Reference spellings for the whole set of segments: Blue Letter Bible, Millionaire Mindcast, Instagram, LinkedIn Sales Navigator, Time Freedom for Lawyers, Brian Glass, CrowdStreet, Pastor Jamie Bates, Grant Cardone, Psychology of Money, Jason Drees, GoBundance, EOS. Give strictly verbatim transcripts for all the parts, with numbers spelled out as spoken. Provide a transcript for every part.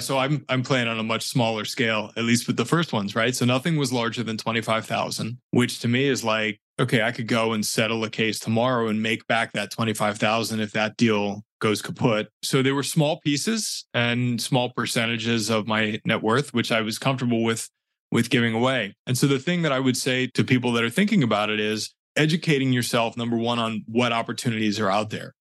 So I'm I'm playing on a much smaller scale, at least with the first ones, right? So nothing was larger than twenty-five thousand, which to me is like, okay, I could go and settle a case tomorrow and make back that twenty-five thousand if that deal goes kaput. So they were small pieces and small percentages of my net worth, which I was comfortable with with giving away. And so the thing that I would say to people that are thinking about it is educating yourself, number one, on what opportunities are out there.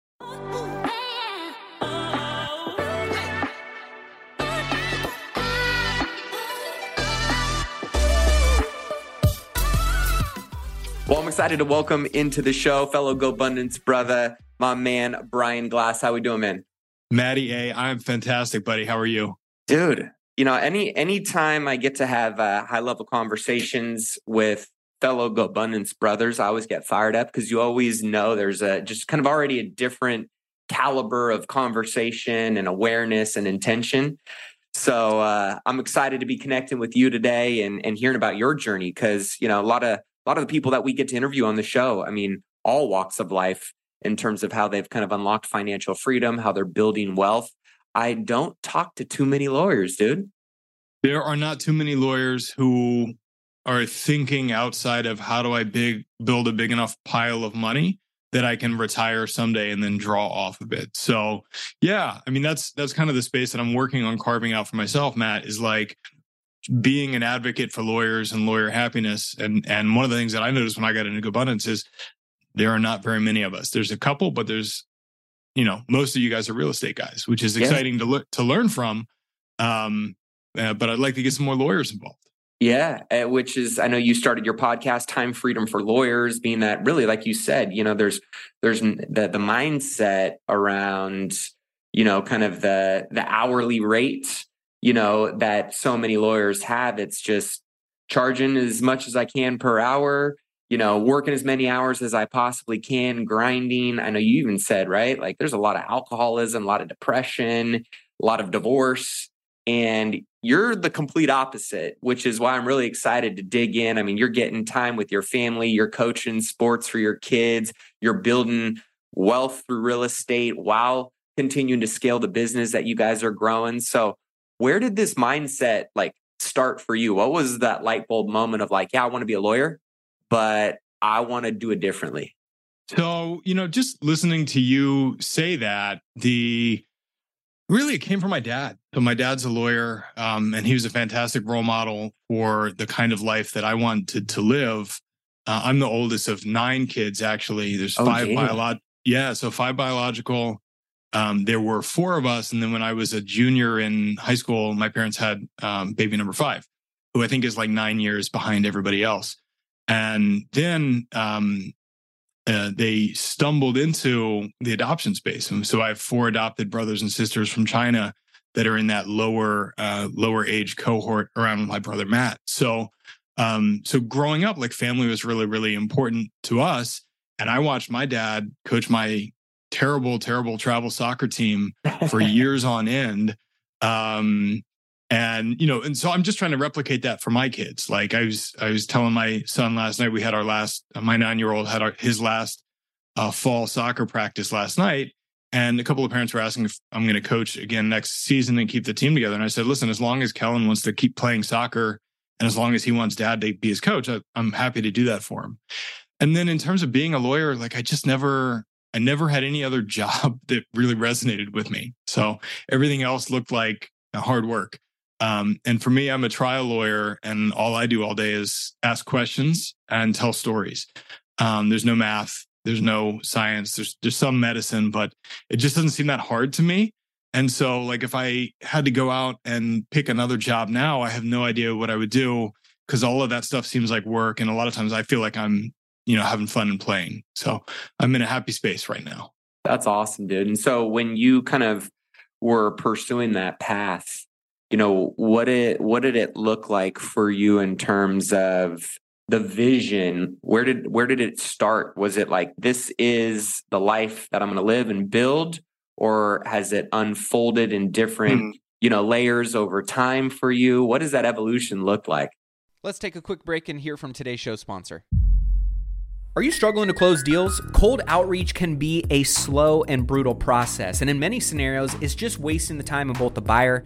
Well, I'm excited to welcome into the show fellow GoBundance brother, my man, Brian Glass. How we doing, man? Matty A, I'm fantastic, buddy. How are you? Dude, you know, any any time I get to have uh, high-level conversations with fellow GoBundance brothers, I always get fired up because you always know there's a just kind of already a different caliber of conversation and awareness and intention. So uh, I'm excited to be connecting with you today and, and hearing about your journey because, you know, a lot of A lot of the people that we get to interview on the show, I mean, all walks of life in terms of how they've kind of unlocked financial freedom, how they're building wealth. I don't talk to too many lawyers, dude. There are not too many lawyers who are thinking outside of how do I big build a big enough pile of money that I can retire someday and then draw off of it. So yeah, I mean, that's that's kind of the space that I'm working on carving out for myself, Matt, is like being an advocate for lawyers and lawyer happiness. And and one of the things that I noticed when I got into GoBundance is there are not very many of us. There's a couple, but there's, you know, most of you guys are real estate guys, which is exciting yeah. to look, to learn from. Um, uh, but I'd like to get some more lawyers involved. Yeah, which is, I know you started your podcast, Time Freedom for Lawyers, being that really, like you said, you know, there's there's the, the mindset around, you know, kind of the the hourly rate, you know, that so many lawyers have. It's just charging as much as I can per hour, you know, working as many hours as I possibly can, grinding. I know you even said, right, like there's a lot of alcoholism, a lot of depression, a lot of divorce, and you're the complete opposite, which is why I'm really excited to dig in. I mean, you're getting time with your family, you're coaching sports for your kids, you're building wealth through real estate while continuing to scale the business that you guys are growing. So where did this mindset like start for you? What was that light bulb moment of like, yeah, I want to be a lawyer, but I want to do it differently? So, you know, just listening to you say that, the really it came from my dad. So my dad's a lawyer, um, and he was a fantastic role model for the kind of life that I wanted to live. Uh, I'm the oldest of nine kids, actually. There's oh, five biological. Yeah, so five biological. Um, there were four of us. And then when I was a junior in high school, my parents had um, baby number five, who I think is like nine years behind everybody else. And then um, uh, they stumbled into the adoption space. And so I have four adopted brothers and sisters from China that are in that lower uh, lower age cohort around my brother, Matt. So, um, so growing up, like family was really, really important to us. And I watched my dad coach my terrible, terrible travel soccer team for years on end. Um, and, you know, and so I'm just trying to replicate that for my kids. Like I was, I was telling my son last night, we had our last, my nine-year-old had our, his last uh, fall soccer practice last night. And a couple of parents were asking if I'm going to coach again next season and keep the team together. And I said, listen, as long as Kellen wants to keep playing soccer and as long as he wants dad to be his coach, I, I'm happy to do that for him. And then in terms of being a lawyer, like I just never, I never had any other job that really resonated with me. So everything else looked like hard work. Um, and for me, I'm a trial lawyer and all I do all day is ask questions and tell stories. Um, there's no math. There's no science. There's, there's some medicine, but it just doesn't seem that hard to me. And so like if I had to go out and pick another job now, I have no idea what I would do because all of that stuff seems like work. And a lot of times I feel like I'm you know, having fun and playing. So I'm in a happy space right now. That's awesome, dude. And so when you kind of were pursuing that path, you know, what did, what did it look like for you in terms of the vision? Where did, where did it start? Was it like, this is the life that I'm going to live and build, or has it unfolded in different, mm-hmm. you know, layers over time for you? What does that evolution look like? Let's take a quick break and hear from today's show sponsor. Are you struggling to close deals? Cold outreach can be a slow and brutal process, and in many scenarios, it's just wasting the time of both the buyer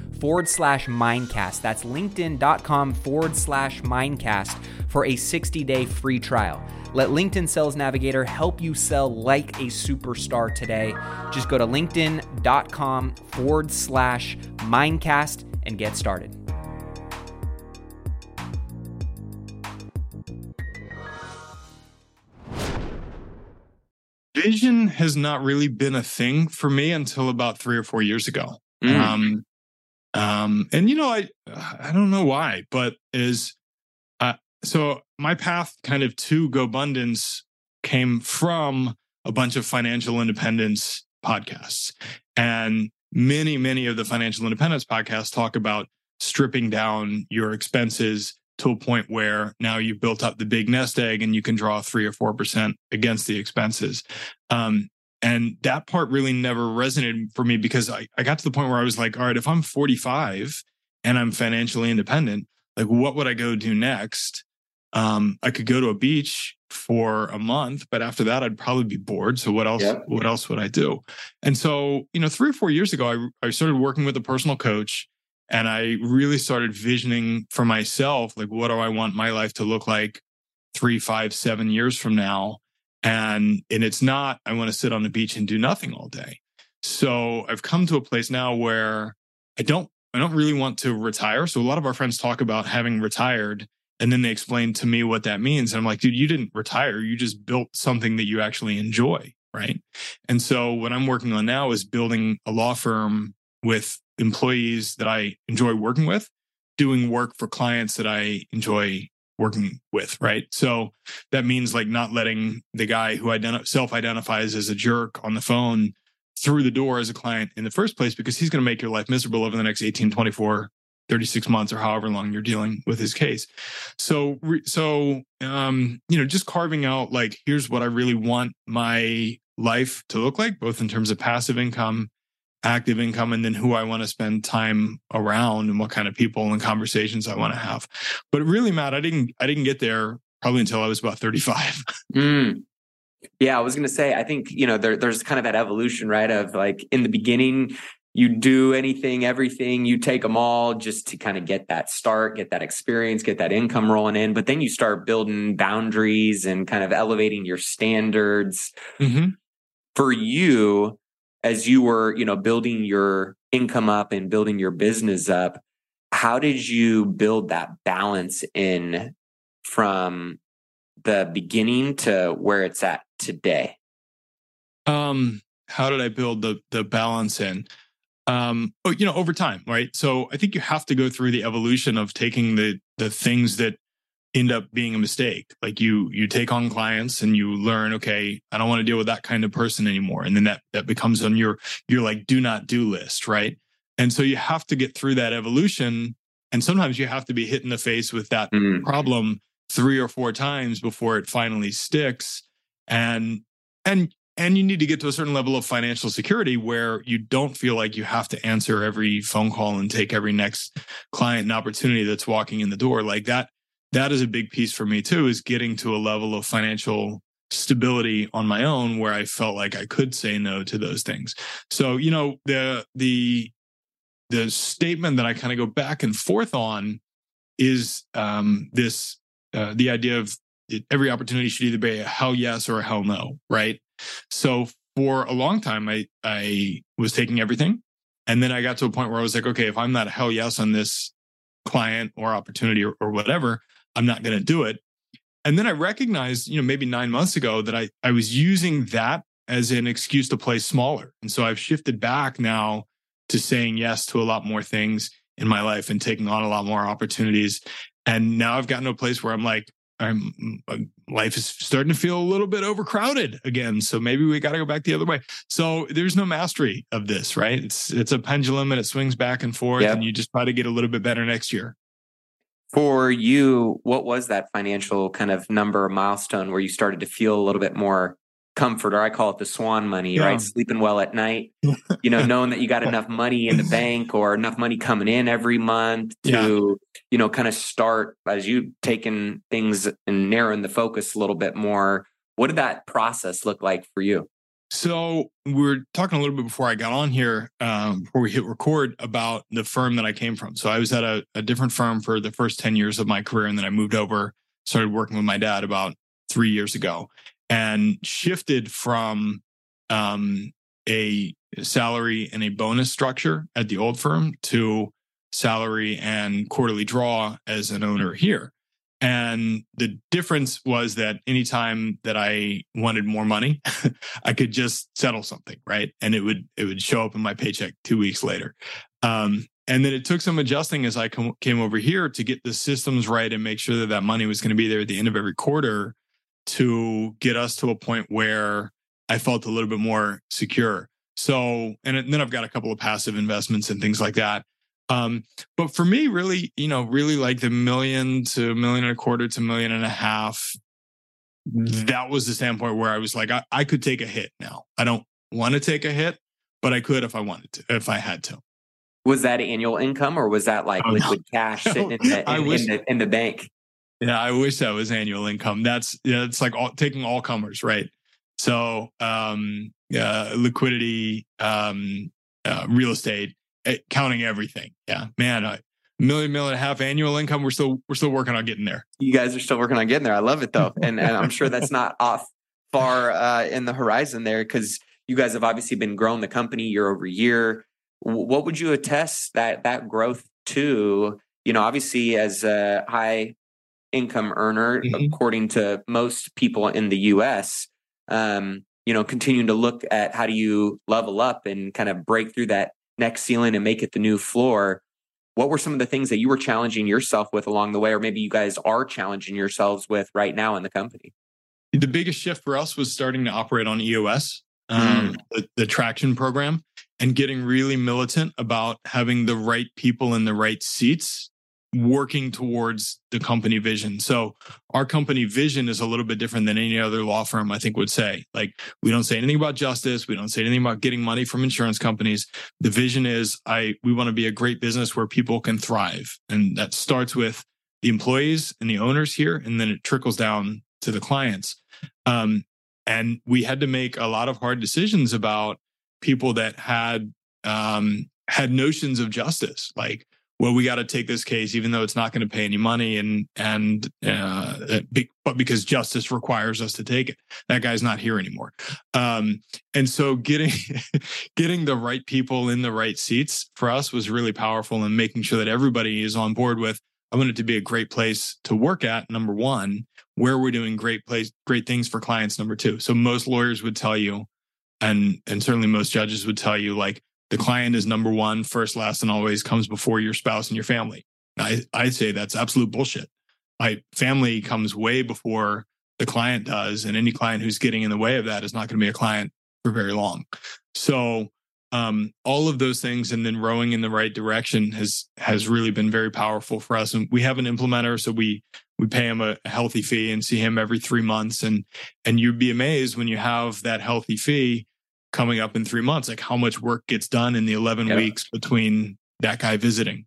forward slash Mindcast. That's linkedin.com forward slash Mindcast for a sixty-day free trial. Let LinkedIn Sales Navigator help you sell like a superstar today. Just go to linkedin.com forward slash Mindcast and get started. Vision has not really been a thing for me until about three or four years ago. Mm. Um, Um, and you know, I, I don't know why, but is, uh, so my path kind of to GoBundance came from a bunch of financial independence podcasts, and many, many of the financial independence podcasts talk about stripping down your expenses to a point where now you've built up the big nest egg and you can draw three or four percent against the expenses. Um, And that part really never resonated for me because I, I got to the point where I was like, all right, if I'm forty-five and I'm financially independent, like what would I go do next? Um, I could go to a beach for a month, but after that, I'd probably be bored. So what else, yeah. what else would I do? And so, you know, three or four years ago, I, I started working with a personal coach, and I really started visioning for myself, like, what do I want my life to look like three, five, seven years from now? And and it's not, I want to sit on the beach and do nothing all day. So I've come to a place now where I don't, I don't really want to retire. So a lot of our friends talk about having retired, and then they explain to me what that means. And I'm like, dude, you didn't retire. You just built something that you actually enjoy, right? And so what I'm working on now is building a law firm with employees that I enjoy working with, doing work for clients that I enjoy working with, right? So that means like not letting the guy who identi- self-identifies as a jerk on the phone through the door as a client in the first place, because he's going to make your life miserable over the next eighteen, twenty-four, thirty-six months, or however long you're dealing with his case. So, so um, you know, just carving out like, here's what I really want my life to look like, both in terms of passive income, active income, and then who I want to spend time around and what kind of people and conversations I want to have. But really, Matt, I didn't, I didn't get there probably until I was about thirty-five. Mm. Yeah. I was going to say, I think, you know, there, there's kind of that evolution, right? Of like in the beginning, you do anything, everything, you take them all just to kind of get that start, get that experience, get that income rolling in. But then you start building boundaries and kind of elevating your standards. Mm-hmm. For you, as you were, you know, building your income up and building your business up, how did you build that balance in from the beginning to where it's at today? Um, how did I build the the balance in? Um, oh, you know, over time, right? So I think you have to go through the evolution of taking the the things that end up being a mistake. Like you, you take on clients and you learn, okay, I don't want to deal with that kind of person anymore. And then that, that becomes on your, your like do not do list. Right. And so you have to get through that evolution. And sometimes you have to be hit in the face with that mm-hmm. problem three or four times before it finally sticks. And, and, and you need to get to a certain level of financial security where you don't feel like you have to answer every phone call and take every next client and opportunity that's walking in the door. Like that, That is a big piece for me too, is getting to a level of financial stability on my own where I felt like I could say no to those things. So, you know, the the the statement that I kind of go back and forth on is um, this, uh, the idea of every opportunity should either be a hell yes or a hell no, right? So for a long time, I I was taking everything. And then I got to a point where I was like, okay, if I'm not a hell yes on this client or opportunity or, or whatever, I'm not going to do it. And then I recognized, you know, maybe nine months ago that I, I was using that as an excuse to play smaller. And so I've shifted back now to saying yes to a lot more things in my life and taking on a lot more opportunities. And now I've gotten to a place where I'm like, I'm, life is starting to feel a little bit overcrowded again. So maybe we got to go back the other way. So there's no mastery of this, right? It's it's a pendulum and it swings back and forth, yep. And you just try to get a little bit better next year. For you, what was that financial kind of number or milestone where you started to feel a little bit more comfort, or I call it the swan money, yeah. right? Sleeping well at night, you know, knowing that you got enough money in the bank or enough money coming in every month to, yeah. you know, kind of start as you taking things and narrowing the focus a little bit more. What did that process look like for you? So we were talking a little bit before I got on here, um, before we hit record, about the firm that I came from. So I was at a, a different firm for the first ten years of my career. And then I moved over, started working with my dad about three years ago. And shifted from um, a salary and a bonus structure at the old firm to salary and quarterly draw as an owner here. And the difference was that anytime that I wanted more money, I could just settle something, right? And it would it would show up in my paycheck two weeks later. Um, and then it took some adjusting as I com- came over here to get the systems right and make sure that that money was going to be there at the end of every quarter, to get us to a point where I felt a little bit more secure. So, and then I've got a couple of passive investments and things like that. Um, but for me, really, you know, really like the million to million and a quarter to million and a half, that was the standpoint where I was like, I, I could take a hit now. I don't want to take a hit, but I could if I wanted to, if I had to. Was that annual income, or was that like liquid cash sitting in the, in, wish- in, the, in the bank? Yeah, I wish that was annual income. That's yeah, it's like all, taking all comers, right? So, um, uh, liquidity, um, uh, real estate, it, counting everything. Yeah, man, a million, million and a half annual income. We're still we're still working on getting there. You guys are still working on getting there. I love it though, and and I'm sure that's not off far uh, in the horizon there, because you guys have obviously been growing the company year over year. What would you attest that that growth to? You know, obviously as a high income earner, mm-hmm. according to most people in the U S, um, you know, continuing to look at how do you level up and kind of break through that next ceiling and make it the new floor. What were some of the things that you were challenging yourself with along the way, or maybe you guys are challenging yourselves with right now in the company? The biggest shift for us was starting to operate on E O S, um, mm. the, the traction program, and getting really militant about having the right people in the right seats, working towards the company vision. So our company vision is a little bit different than any other law firm, I think, would say. Like, we don't say anything about justice. We don't say anything about getting money from insurance companies. The vision is I we want to be a great business where people can thrive. And that starts with the employees and the owners here, and then it trickles down to the clients. Um, and we had to make a lot of hard decisions about people that had um, had notions of justice, like, well, we got to take this case, even though it's not going to pay any money, and and uh, be, but because justice requires us to take it. That guy's not here anymore, um, and so getting getting the right people in the right seats for us was really powerful, and making sure that everybody is on board with, I want it to be a great place to work at. Number one, where we're doing great place, great things for clients. Number two, so most lawyers would tell you, and and certainly most judges would tell you, like, the client is number one, first, last, and always comes before your spouse and your family. I, I say that's absolute bullshit. My family comes way before the client does, and any client who's getting in the way of that is not going to be a client for very long. So um, all of those things, and then rowing in the right direction has has really been very powerful for us. And we have an implementer, so we we pay him a healthy fee and see him every three months. And and you'd be amazed when you have that healthy fee coming up in three months, like how much work gets done in the eleven yeah. weeks between that guy visiting.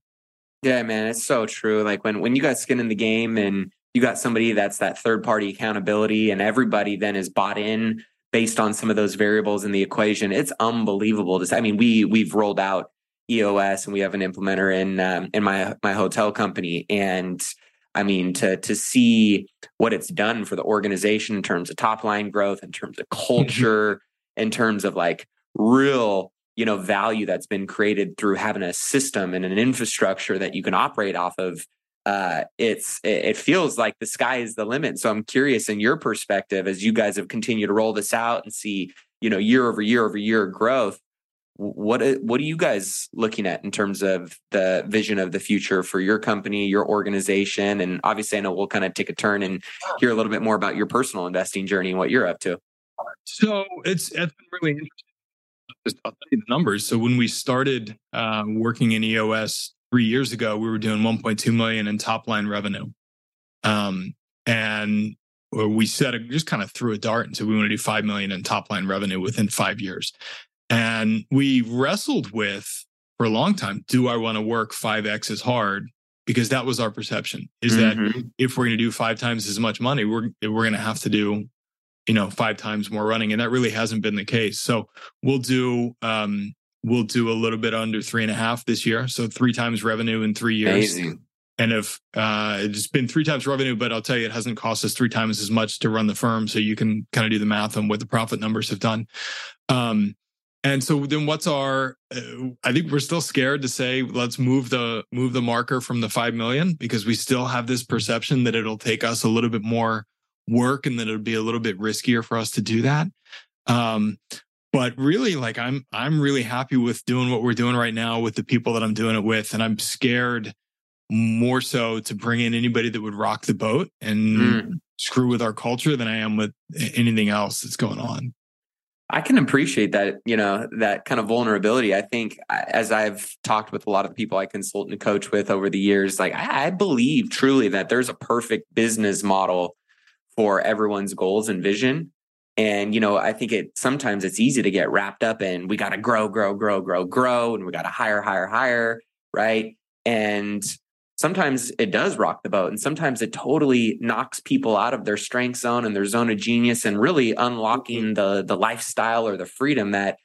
Yeah, man, it's so true. Like when, when you got skin in the game and you got somebody that's that third party accountability, and everybody then is bought in based on some of those variables in the equation, it's unbelievable. To say. I mean, we, we've rolled out E O S, and we have an implementer in, um, in my, my hotel company. And I mean, to, to see what it's done for the organization in terms of top line growth, in terms of culture, in terms of like real, you know, value that's been created through having a system and an infrastructure that you can operate off of. uh, it's it feels like the sky is the limit. So I'm curious in your perspective, as you guys have continued to roll this out and see, you know, year over year over year growth, what what are you guys looking at in terms of the vision of the future for your company, your organization? And obviously, I know we'll kind of take a turn and hear a little bit more about your personal investing journey and what you're up to. So it's it's been really interesting. Just, I'll tell you the numbers. So when we started uh, working in E O S three years ago, we were doing one point two million dollars in top line revenue. Um, and we said, just kind of threw a dart and said, we want to do five million dollars in top line revenue within five years. And we wrestled with for a long time, do I want to work five X as hard? Because that was our perception, is mm-hmm. that if we're going to do five times as much money, we're we're going to have to do, you know, five times more running. And that really hasn't been the case. So we'll do um, we'll do a little bit under three and a half this year. So three times revenue in three years. Amazing. And if uh, it's been three times revenue, but I'll tell you, it hasn't cost us three times as much to run the firm. So you can kind of do the math on what the profit numbers have done. Um, And so then what's our, uh, I think we're still scared to say, let's move the move the marker from the five million, because we still have this perception that it'll take us a little bit more work and that it'll be a little bit riskier for us to do that. Um, but really, like I'm I'm really happy with doing what we're doing right now with the people that I'm doing it with. And I'm scared more so to bring in anybody that would rock the boat and mm. screw with our culture than I am with anything else that's going on. I can appreciate that, you know, that kind of vulnerability. I think as I've talked with a lot of people I consult and coach with over the years, like I, I believe truly that there's a perfect business model for everyone's goals and vision. And, you know, I think it sometimes it's easy to get wrapped up in we got to grow, grow, grow, grow, grow, and we got to hire, hire, hire, right? And sometimes it does rock the boat, and sometimes it totally knocks people out of their strength zone and their zone of genius, and really unlocking the, the lifestyle or the freedom that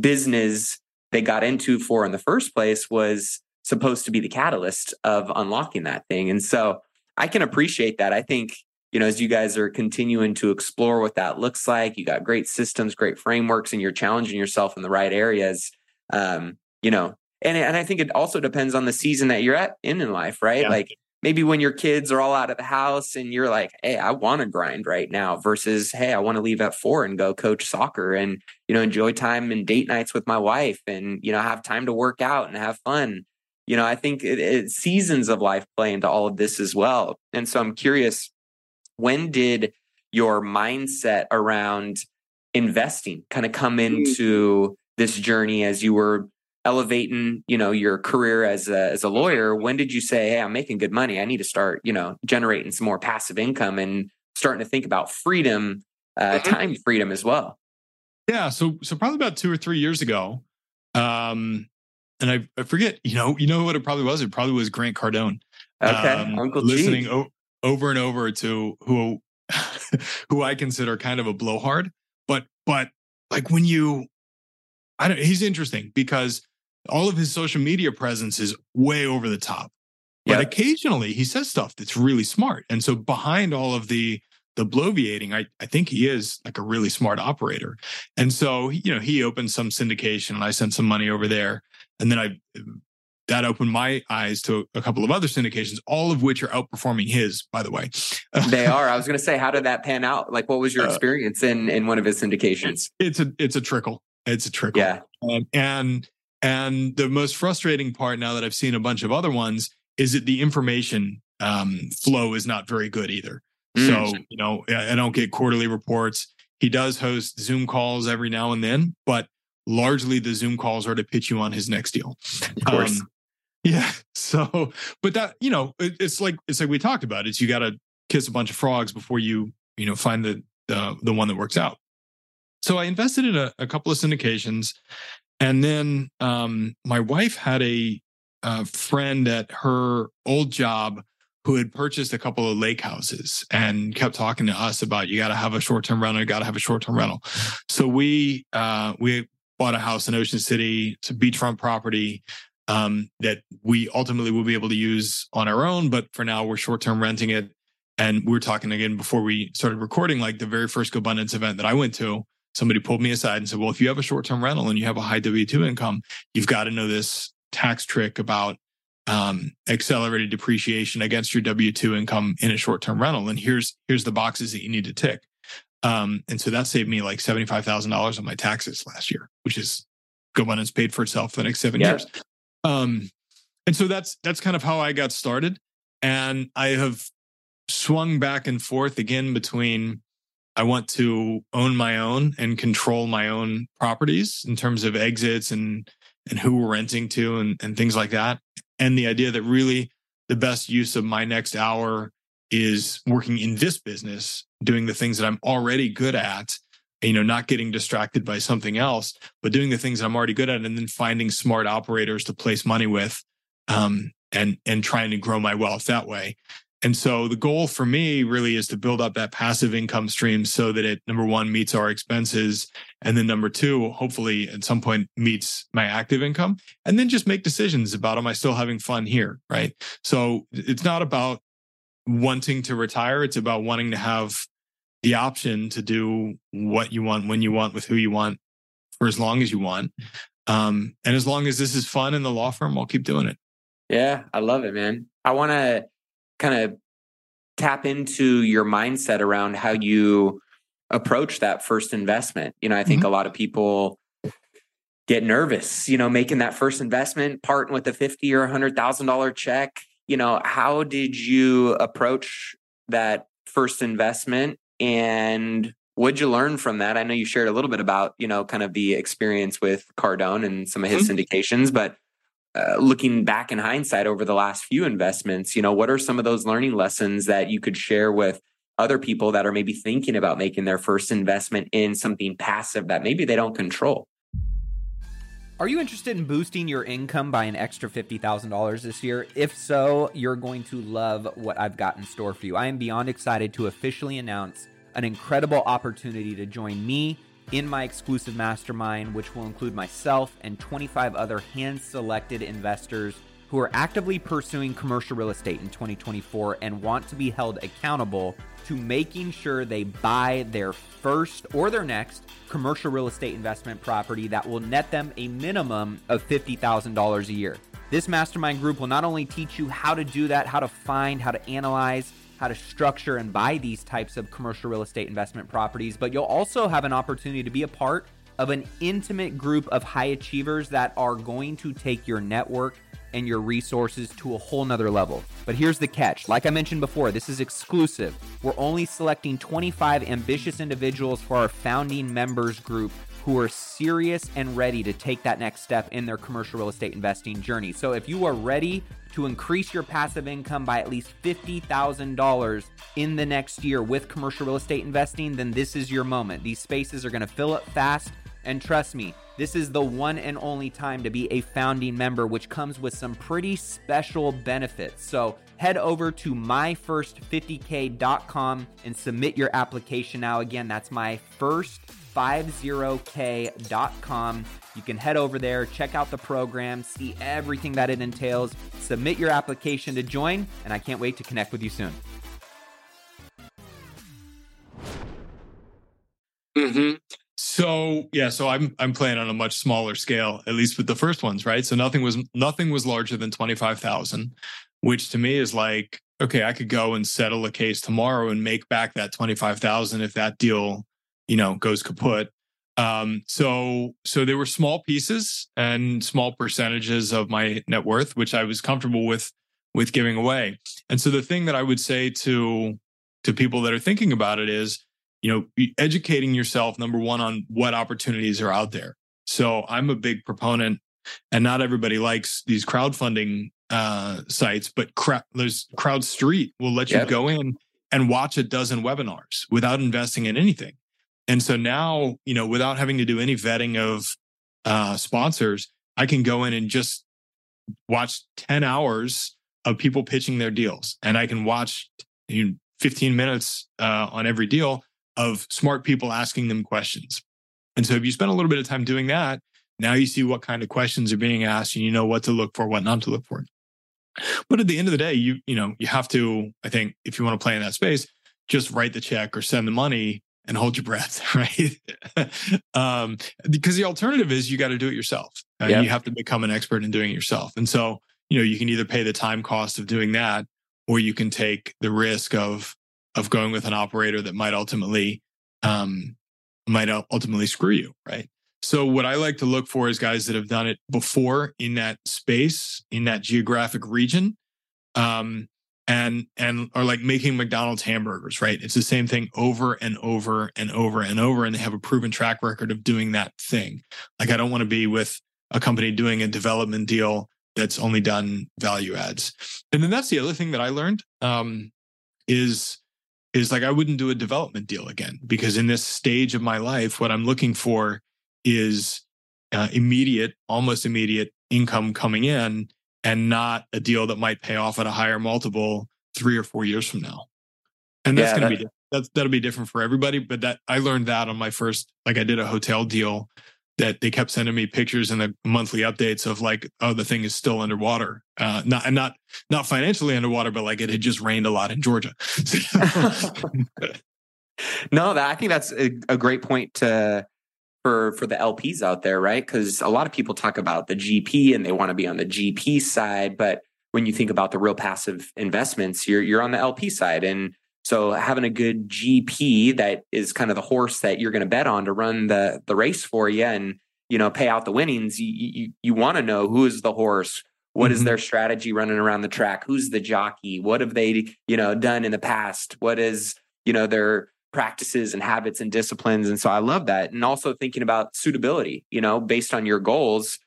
business they got into for in the first place was supposed to be the catalyst of unlocking that thing. And so I can appreciate that. I think, you know, as you guys are continuing to explore what that looks like, you got great systems, great frameworks, and you're challenging yourself in the right areas, um, you know, And and I think it also depends on the season that you're at in in life, right? Yeah. Like maybe when your kids are all out of the house and you're like, hey, I want to grind right now versus, hey, I want to leave at four and go coach soccer and, you know, enjoy time and date nights with my wife and, you know, have time to work out and have fun. You know, I think it, it, seasons of life play into all of this as well. And so I'm curious, when did your mindset around investing kind of come into this journey as you were elevating, you know, your career as a, as a lawyer? When did you say, hey, I'm making good money, I need to start, you know, generating some more passive income and starting to think about freedom, uh, time freedom as well? Yeah. So, so probably about two or three years ago. Um, and I, I forget, you know, you know what it probably was? It probably was Grant Cardone. Okay. Um, Uncle listening o- over and over to who, who I consider kind of a blowhard, but, but like when you, I don't, he's interesting because all of his social media presence is way over the top. But yep. occasionally he says stuff that's really smart. And so behind all of the the bloviating, I, I think he is like a really smart operator. And so, you know, he opened some syndication and I sent some money over there. And then I that opened my eyes to a couple of other syndications, all of which are outperforming his, by the way. They are. I was going to say, how did that pan out? Like, what was your experience in in one of his syndications? It's a it's a trickle. It's a trickle. Yeah. Um, and and the most frustrating part now that I've seen a bunch of other ones is that the information um, flow is not very good either. Mm. So, you know, I don't get quarterly reports. He does host Zoom calls every now and then, but largely the Zoom calls are to pitch you on his next deal. Of course. Um, yeah. So, but that, you know, it, it's like it's like we talked about. It's you got to kiss a bunch of frogs before you, you know, find the the, the one that works out. So I invested in a, a couple of syndications, and then um, my wife had a, a friend at her old job who had purchased a couple of lake houses and kept talking to us about, you got to have a short-term rental, you got to have a short-term rental. So we uh, we bought a house in Ocean City. It's a beachfront property um, that we ultimately will be able to use on our own, but for now we're short-term renting it. And we were talking again before we started recording, like the very first GoBundance event that I went to, somebody pulled me aside and said, well, if you have a short-term rental and you have a high W two income, you've got to know this tax trick about um, accelerated depreciation against your W two income in a short-term rental. And here's, here's the boxes that you need to tick. Um, and so that saved me like seventy-five thousand dollars on my taxes last year, which is GoBundance paid for itself for the next seven yeah. years. Um, and so that's, that's kind of how I got started. And I have swung back and forth again between, I want to own my own and control my own properties in terms of exits and, and who we're renting to and, and things like that. And the idea that really the best use of my next hour is working in this business, doing the things that I'm already good at, you know, not getting distracted by something else, but doing the things that I'm already good at, and then finding smart operators to place money with, um, and, and trying to grow my wealth that way. And so the goal for me really is to build up that passive income stream so that it, number one, meets our expenses. And then number two, hopefully at some point meets my active income, and then just make decisions about, am I still having fun here? Right. So it's not about wanting to retire. It's about wanting to have the option to do what you want, when you want, with who you want, for as long as you want. Um, and as long as this is fun in the law firm, I'll keep doing it. Yeah. I love it, man. I want to kind of tap into your mindset around how you approach that first investment. You know, I think mm-hmm. a lot of people get nervous, you know, making that first investment, parting with a fifty thousand dollars or one hundred thousand dollars check. You know, how did you approach that first investment, and what'd you learn from that? I know you shared a little bit about, you know, kind of the experience with Cardone and some of his mm-hmm. syndications, but Uh, looking back in hindsight over the last few investments, you know, what are some of those learning lessons that you could share with other people that are maybe thinking about making their first investment in something passive that maybe they don't control? Are you interested in boosting your income by an extra fifty thousand dollars this year? If so, you're going to love what I've got in store for you. I am beyond excited to officially announce an incredible opportunity to join me in my exclusive mastermind, which will include myself and twenty-five other hand-selected investors who are actively pursuing commercial real estate in twenty twenty-four and want to be held accountable to making sure they buy their first or their next commercial real estate investment property that will net them a minimum of fifty thousand dollars a year. This mastermind group will not only teach you how to do that, how to find, how to analyze, how to structure and buy these types of commercial real estate investment properties, but you'll also have an opportunity to be a part of an intimate group of high achievers that are going to take your network and your resources to a whole nother level. But here's the catch. Like I mentioned before, this is exclusive. We're only selecting twenty-five ambitious individuals for our founding members group who are serious and ready to take that next step in their commercial real estate investing journey. So if you are ready to increase your passive income by at least fifty thousand dollars in the next year with commercial real estate investing, then this is your moment. These spaces are going to fill up fast. And trust me, this is the one and only time to be a founding member, which comes with some pretty special benefits. So head over to my first fifty k dot com and submit your application now. Again, that's my first fifty k dot com. You can head over there, check out the program, see everything that it entails, submit your application to join, and I can't wait to connect with you soon. Mm-hmm. So yeah, so I'm I'm playing on a much smaller scale, at least with the first ones, right? So nothing was nothing was larger than twenty-five thousand, which to me is like, okay, I could go and settle a case tomorrow and make back that twenty-five thousand if that deal, you know, goes kaput. Um, so so there were small pieces and small percentages of my net worth, which I was comfortable with with giving away. And so the thing that I would say to to people that are thinking about it is, you know, educating yourself, number one, on what opportunities are out there. So I'm a big proponent, and not everybody likes these crowdfunding uh, sites, but cra- there's CrowdStreet will let you yep. go in and watch a dozen webinars without investing in anything. And so now, you know, without having to do any vetting of uh, sponsors, I can go in and just watch ten hours of people pitching their deals. And I can watch, you know, fifteen minutes uh, on every deal of smart people asking them questions. And so if you spend a little bit of time doing that, now you see what kind of questions are being asked and you know what to look for, what not to look for. But at the end of the day, you you know, you have to, I think, if you want to play in that space, just write the check or send the money and hold your breath, right? um, because the alternative is you got to do it yourself. Uh, yep. You have to become an expert in doing it yourself. And so you know, you can either pay the time cost of doing that, or you can take the risk of of going with an operator that might ultimately um, might ultimately screw you, right? So what I like to look for is guys that have done it before in that space, in that geographic region, um, and and are like making McDonald's hamburgers, right? It's the same thing over and over and over and over, and they have a proven track record of doing that thing. Like, I don't want to be with a company doing a development deal that's only done value adds. And then that's the other thing that I learned um, is, is like, I wouldn't do a development deal again, because in this stage of my life, what I'm looking for is uh, immediate, almost immediate income coming in, and not a deal that might pay off at a higher multiple three or four years from now. And that's yeah, going to be, that's, that'll be different for everybody. But that, I learned that on my first, like, I did a hotel deal that they kept sending me pictures in the monthly updates of like, oh, the thing is still underwater. Uh, not and not not financially underwater, but like it had just rained a lot in Georgia. No, that, I think that's a, a great point to for for the L Ps out there, right? Because a lot of people talk about the G P and they want to be on the G P side, but when you think about the real passive investments, you're you're on the L P side, and so having a good G P that is kind of the horse that you're going to bet on to run the the race for you and, you know, pay out the winnings, you you, you want to know who is the horse, what mm-hmm. is their strategy running around the track, who's the jockey, what have they, you know, done in the past, what is, you know, their practices and habits and disciplines. And so I love that. And also thinking about suitability, you know, based on your goals,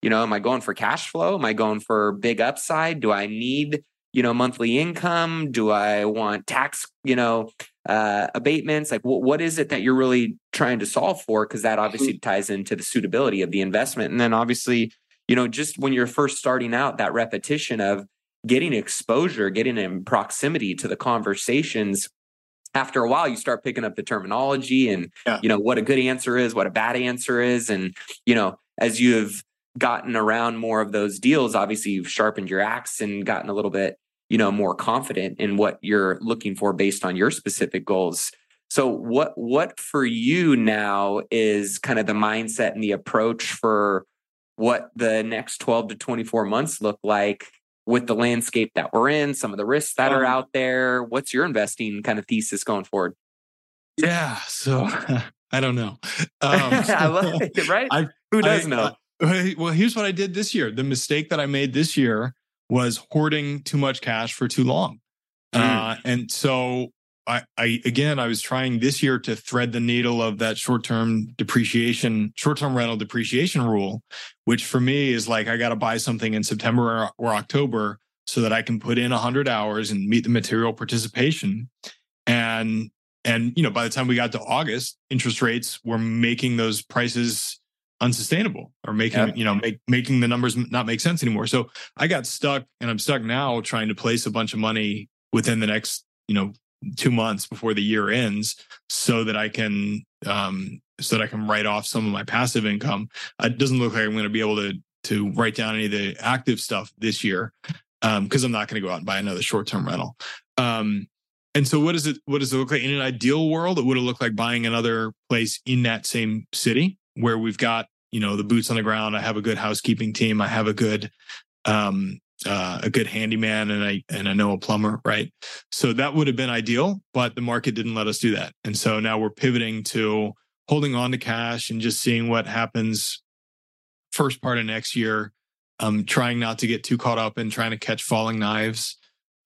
you know, am I going for cash flow? Am I going for big upside? Do I need, you know, monthly income? Do I want tax, you know, uh, abatements? Like, what, what is it that you're really trying to solve for? Because that obviously ties into the suitability of the investment. And then obviously, you know, just when you're first starting out, that repetition of getting exposure, getting in proximity to the conversations, after a while, you start picking up the terminology and, yeah. you know, what a good answer is, what a bad answer is. And, you know, as you've gotten around more of those deals, obviously you've sharpened your axe and gotten a little bit, you know, more confident in what you're looking for based on your specific goals. So what, what for you now is kind of the mindset and the approach for what the next twelve to twenty-four months look like with the landscape that we're in, some of the risks that are out there? What's your investing kind of thesis going forward? Yeah. So I don't know. Um, I love it, right? I, Who does I, know? I, well, here's what I did this year. The mistake that I made this year was hoarding too much cash for too long. Mm. Uh, and so I, I, again, I was trying this year to thread the needle of that short-term depreciation, short-term rental depreciation rule, which for me is like, I got to buy something in September or, or October so that I can put in a hundred hours and meet the material participation. And, and, you know, by the time we got to August, interest rates were making those prices unsustainable, or making, yeah. you know, make, making the numbers not make sense anymore. So I got stuck, and I'm stuck now trying to place a bunch of money within the next, you know, two months before the year ends, so that I can, um, so that I can write off some of my passive income. It doesn't look like I'm going to be able to, to write down any of the active stuff this year. Um, cause I'm not going to go out and buy another short-term rental. Um, and so what is it, what does it look like in an ideal world? It would have looked like buying another place in that same city where we've got, you know, the boots on the ground. I have a good housekeeping team. I have a good, um, Uh, a good handyman, and I and I know a plumber, right? So that would have been ideal, but the market didn't let us do that. And so now we're pivoting to holding on to cash and just seeing what happens first part of next year, um, trying not to get too caught up in trying to catch falling knives,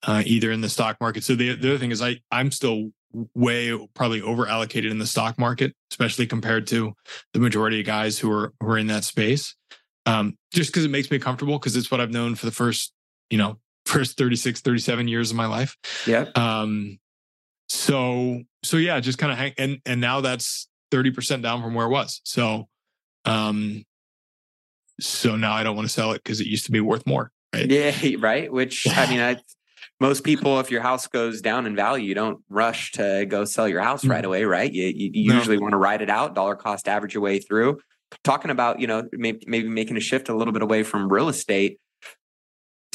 uh, either in the stock market. So the, the other thing is I, I'm still way probably over allocated in the stock market, especially compared to the majority of guys who are, who are in that space. Um, just because it makes me comfortable, because it's what I've known for the first, you know, first thirty-six, thirty-seven years of my life. Yeah. Um, so, so yeah, just kind of hang, and, and now that's thirty percent down from where it was. So, um, so now I don't want to sell it because it used to be worth more. Right. Yeah. Right. Which, I mean, I, most people, if your house goes down in value, you don't rush to go sell your house right away. Right. You, you, you no. usually want to ride it out, dollar cost average your way through. Talking about, you know, maybe, maybe making a shift a little bit away from real estate,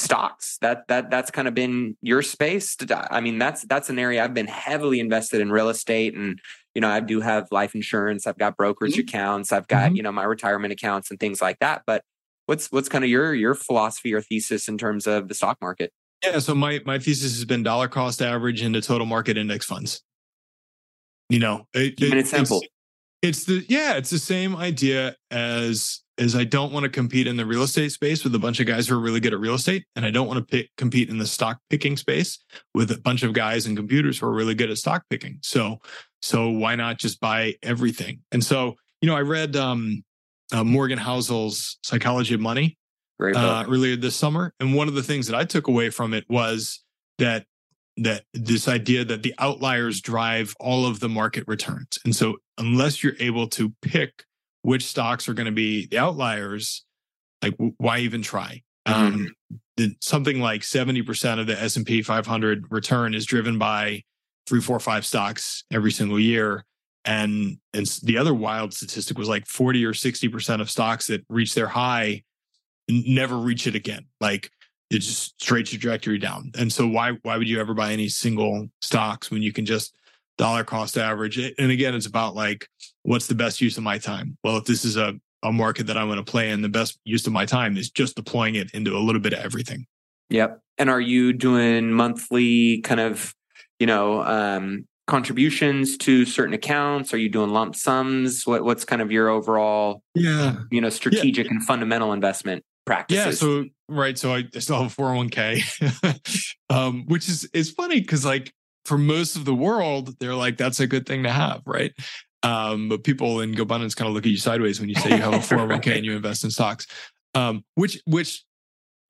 stocks, that that that's kind of been your space. I mean, that's that's an area I've been heavily invested in real estate. And, you know, I do have life insurance. I've got brokerage mm-hmm. accounts. I've got, mm-hmm. you know, my retirement accounts and things like that. But what's what's kind of your your philosophy or thesis in terms of the stock market? Yeah, so my my thesis has been dollar cost average into total market index funds. You know, it, it, and it's simple. It's, it's the yeah, it's the same idea as as I don't want to compete in the real estate space with a bunch of guys who are really good at real estate, and I don't want to pick, compete in the stock picking space with a bunch of guys and computers who are really good at stock picking. So so why not just buy everything? And so you know, I read um, uh, Morgan Housel's Psychology of Money uh, earlier this summer, and one of the things that I took away from it was that. that this idea that the outliers drive all of the market returns. And so unless you're able to pick which stocks are going to be the outliers, like why even try? Mm-hmm. Um, the, something like seventy percent of the S and P five hundred return is driven by three, four, five stocks every single year. And, and the other wild statistic was like forty or sixty percent of stocks that reach their high never reach it again. Like, it's just straight trajectory down. And so why why would you ever buy any single stocks when you can just dollar cost average? And again, it's about like, what's the best use of my time? Well, if this is a, a market that I'm going to play in, the best use of my time is just deploying it into a little bit of everything. Yep. And are you doing monthly kind of, you know, um, contributions to certain accounts? Are you doing lump sums? What What's kind of your overall, yeah. you know, strategic yeah. and fundamental investment practices? Yeah, so right, so I still have a four oh one k, um, which is is funny because like for most of the world, they're like that's a good thing to have, right? Um, but people in GoBundance kind of look at you sideways when you say you have a four oh one k right. and you invest in stocks. Um, which which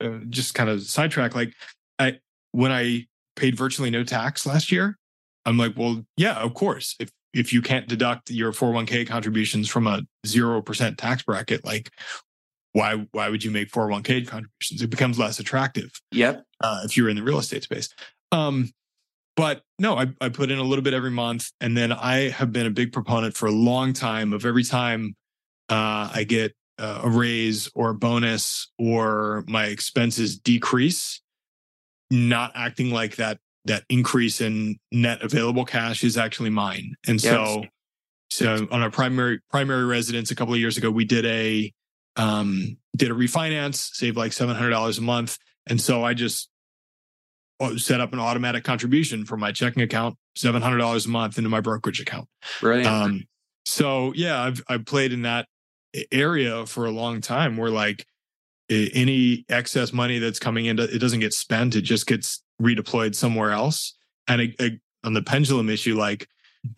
uh, just kind of sidetrack. Like I when I paid virtually no tax last year, I'm like, well, yeah, of course. If if you can't deduct your four oh one k contributions from a zero percent tax bracket, like. Why why would you make four oh one k contributions? It becomes less attractive. Yep. Uh, if you're in the real estate space. Um, but no, I, I put in a little bit every month. And then I have been a big proponent for a long time of every time uh, I get uh, a raise or a bonus or my expenses decrease, not acting like that that increase in net available cash is actually mine. And yep. so so on our primary primary residence a couple of years ago, we did a Um, did a refinance, saved like seven hundred dollars a month. And so I just set up an automatic contribution from my checking account, seven hundred dollars a month into my brokerage account. Brilliant. Um, so yeah, I've, I've played in that area for a long time where like any excess money that's coming in, it doesn't get spent. It just gets redeployed somewhere else. And it, it, on the pendulum issue, like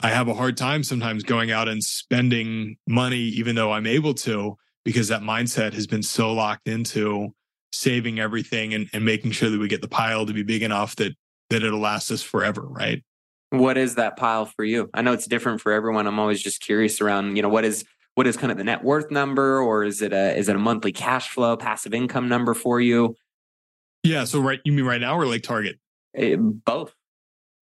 I have a hard time sometimes going out and spending money, even though I'm able to, because that mindset has been so locked into saving everything and, and making sure that we get the pile to be big enough that that it'll last us forever, right? What is that pile for you? I know it's different for everyone. I'm always just curious around, you know, what is what is kind of the net worth number, or is it a is it a monthly cash flow, passive income number for you? Yeah. So right, you mean right now or like target? It, both.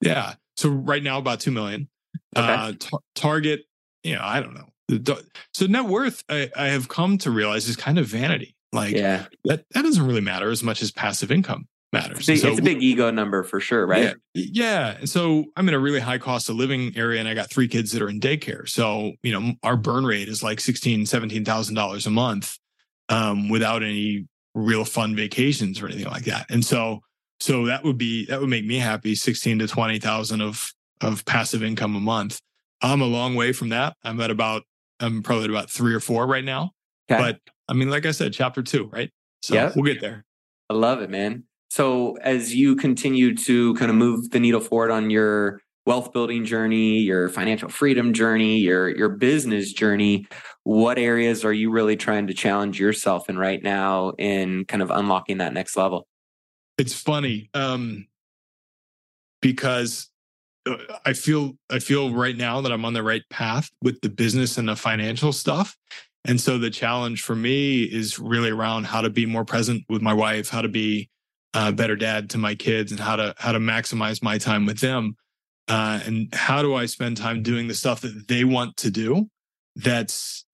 Yeah. So right now about two million. Okay. Uh, tar- target. You know, I don't know. So net worth, I, I have come to realize is kind of vanity. Like yeah. that, that doesn't really matter as much as passive income matters. It's, so, it's a big ego number for sure, right? Yeah. yeah. And so I'm in a really high cost of living area and I got three kids that are in daycare. So, you know, our burn rate is like sixteen thousand dollars, seventeen thousand dollars a month um, without any real fun vacations or anything like that. And so, so that would be, that would make me happy. sixteen to twenty thousand of, of passive income a month. I'm a long way from that. I'm at about I'm probably at about three or four right now, okay. but I mean, like I said, chapter two, right? So yep. we'll get there. I love it, man. So as you continue to kind of move the needle forward on your wealth building journey, your financial freedom journey, your, your business journey, what areas are you really trying to challenge yourself in right now in kind of unlocking that next level? It's funny um, because I feel I feel right now that I'm on the right path with the business and the financial stuff. And so the challenge for me is really around how to be more present with my wife, how to be a better dad to my kids, and how to how to maximize my time with them. Uh, and how do I spend time doing the stuff that they want to do? That's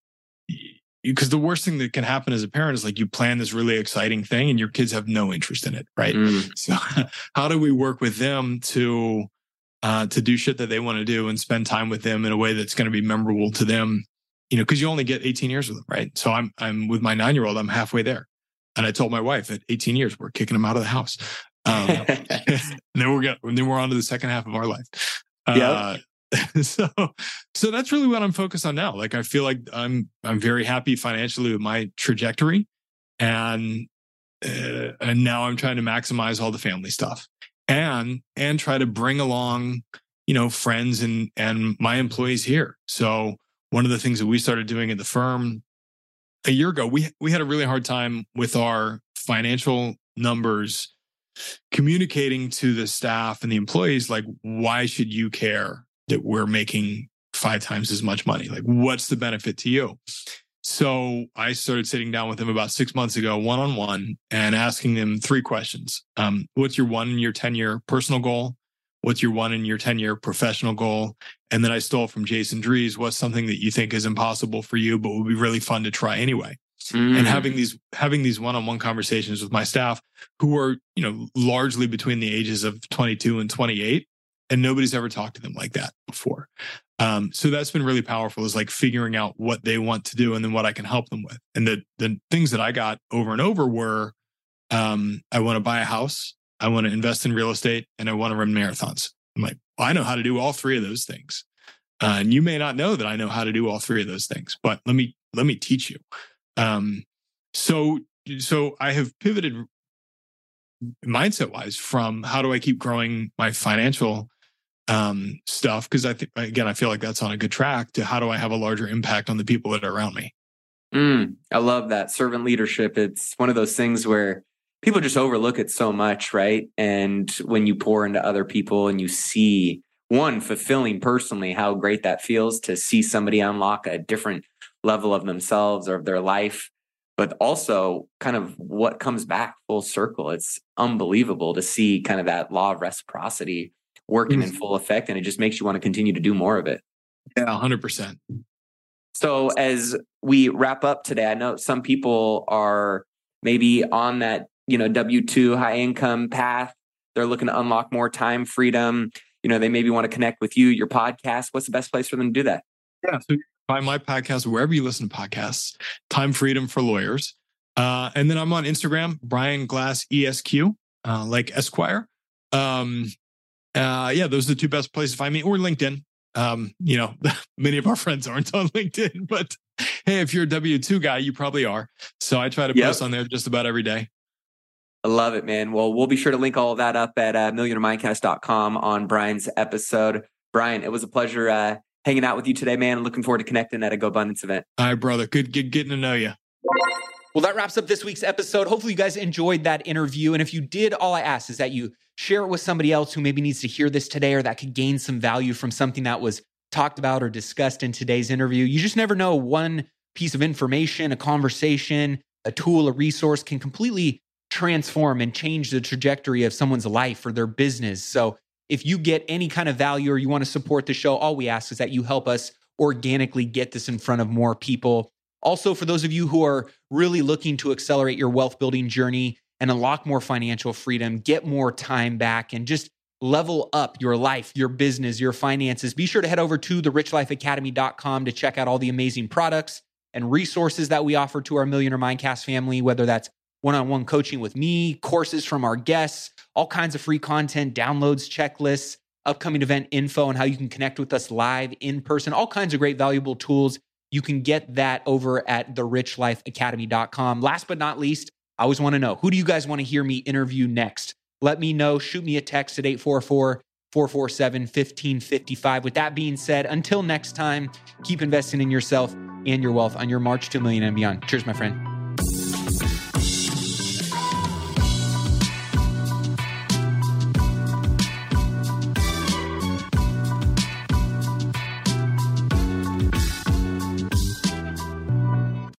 because the worst thing that can happen as a parent is like you plan this really exciting thing and your kids have no interest in it, right? Mm. So how do we work with them to Uh, to do shit that they want to do and spend time with them in a way that's going to be memorable to them, you know, because you only get eighteen years with them, right? So I'm I'm with my nine-year-old, I'm halfway there. And I told my wife at eighteen years, we're kicking him out of the house. Um, and then we're got, and then we're on to the second half of our life. Uh, yeah. So, so that's really what I'm focused on now. Like, I feel like I'm, I'm very happy financially with my trajectory, and, uh, and now I'm trying to maximize all the family stuff and, and try to bring along, you know, friends and, and my employees here. So one of the things that we started doing at the firm a year ago, we, we had a really hard time with our financial numbers communicating to the staff and the employees, like, why should you care that we're making five times as much money? Like, what's the benefit to you? So I started sitting down with them about six months ago, one-on-one, and asking them three questions. Um, what's your one in your ten-year personal goal? What's your one in your ten-year professional goal? And then I stole from Jason Drees, what's something that you think is impossible for you, but would be really fun to try anyway? Mm. And having these having these one-on-one conversations with my staff, who are, you know, largely between the ages of twenty-two and twenty-eight, and nobody's ever talked to them like that before. Um, so that's been really powerful, is like figuring out what they want to do and then what I can help them with. And the the things that I got over and over were, um, I want to buy a house, I want to invest in real estate, and I want to run marathons. I'm like, well, I know how to do all three of those things. Uh, and you may not know that I know how to do all three of those things, but let me, let me teach you. Um, so, so I have pivoted mindset wise from how do I keep growing my financial, um, stuff? Cause I think, again, I feel like that's on a good track, to how do I have a larger impact on the people that are around me? Mm, I love that servant leadership. It's one of those things where people just overlook it so much, right? And when you pour into other people and you see, one, fulfilling personally, how great that feels to see somebody unlock a different level of themselves or of their life, but also kind of what comes back full circle. It's unbelievable to see kind of that law of reciprocity working in full effect. And it just makes you want to continue to do more of it. Yeah, one hundred percent. So as we wrap up today, I know some people are maybe on that, you know, W two high income path. They're looking to unlock more time freedom. You know, they maybe want to connect with you, your podcast. What's the best place for them to do that? Yeah. So find my podcast wherever you listen to podcasts, Time Freedom for Lawyers. Uh, and then I'm on Instagram, Brian Glass E S Q, uh, like Esquire. Um, uh, yeah, those are the two best places to find me, or LinkedIn. Um, you know, many of our friends aren't on LinkedIn, but hey, if you're a W two guy, you probably are. So I try to yep. post on there just about every day. I love it, man. Well, we'll be sure to link all of that up at uh, millionaire mindcast dot com on Brian's episode. Brian, it was a pleasure uh, hanging out with you today, man. Looking forward to connecting at a GoBundance event. All right, brother. Good, good getting to know you. Well, that wraps up this week's episode. Hopefully you guys enjoyed that interview. And if you did, all I ask is that you share it with somebody else who maybe needs to hear this today, or that could gain some value from something that was talked about or discussed in today's interview. You just never know. One piece of information, a conversation, a tool, a resource can completely transform and change the trajectory of someone's life or their business. So if you get any kind of value or you want to support the show, all we ask is that you help us organically get this in front of more people. Also, for those of you who are really looking to accelerate your wealth building journey and unlock more financial freedom, get more time back, and just level up your life, your business, your finances, be sure to head over to the rich life academy dot com to check out all the amazing products and resources that we offer to our Millionaire Mindcast family, whether that's one-on-one coaching with me, courses from our guests, all kinds of free content, downloads, checklists, upcoming event info, and how you can connect with us live in person, all kinds of great valuable tools. You can get that over at the rich life academy dot com. Last but not least, I always want to know, who do you guys want to hear me interview next? Let me know. Shoot me a text at eight four four, four four seven, one five five five. With that being said, until next time, keep investing in yourself and your wealth on your march to a million and beyond. Cheers, my friend.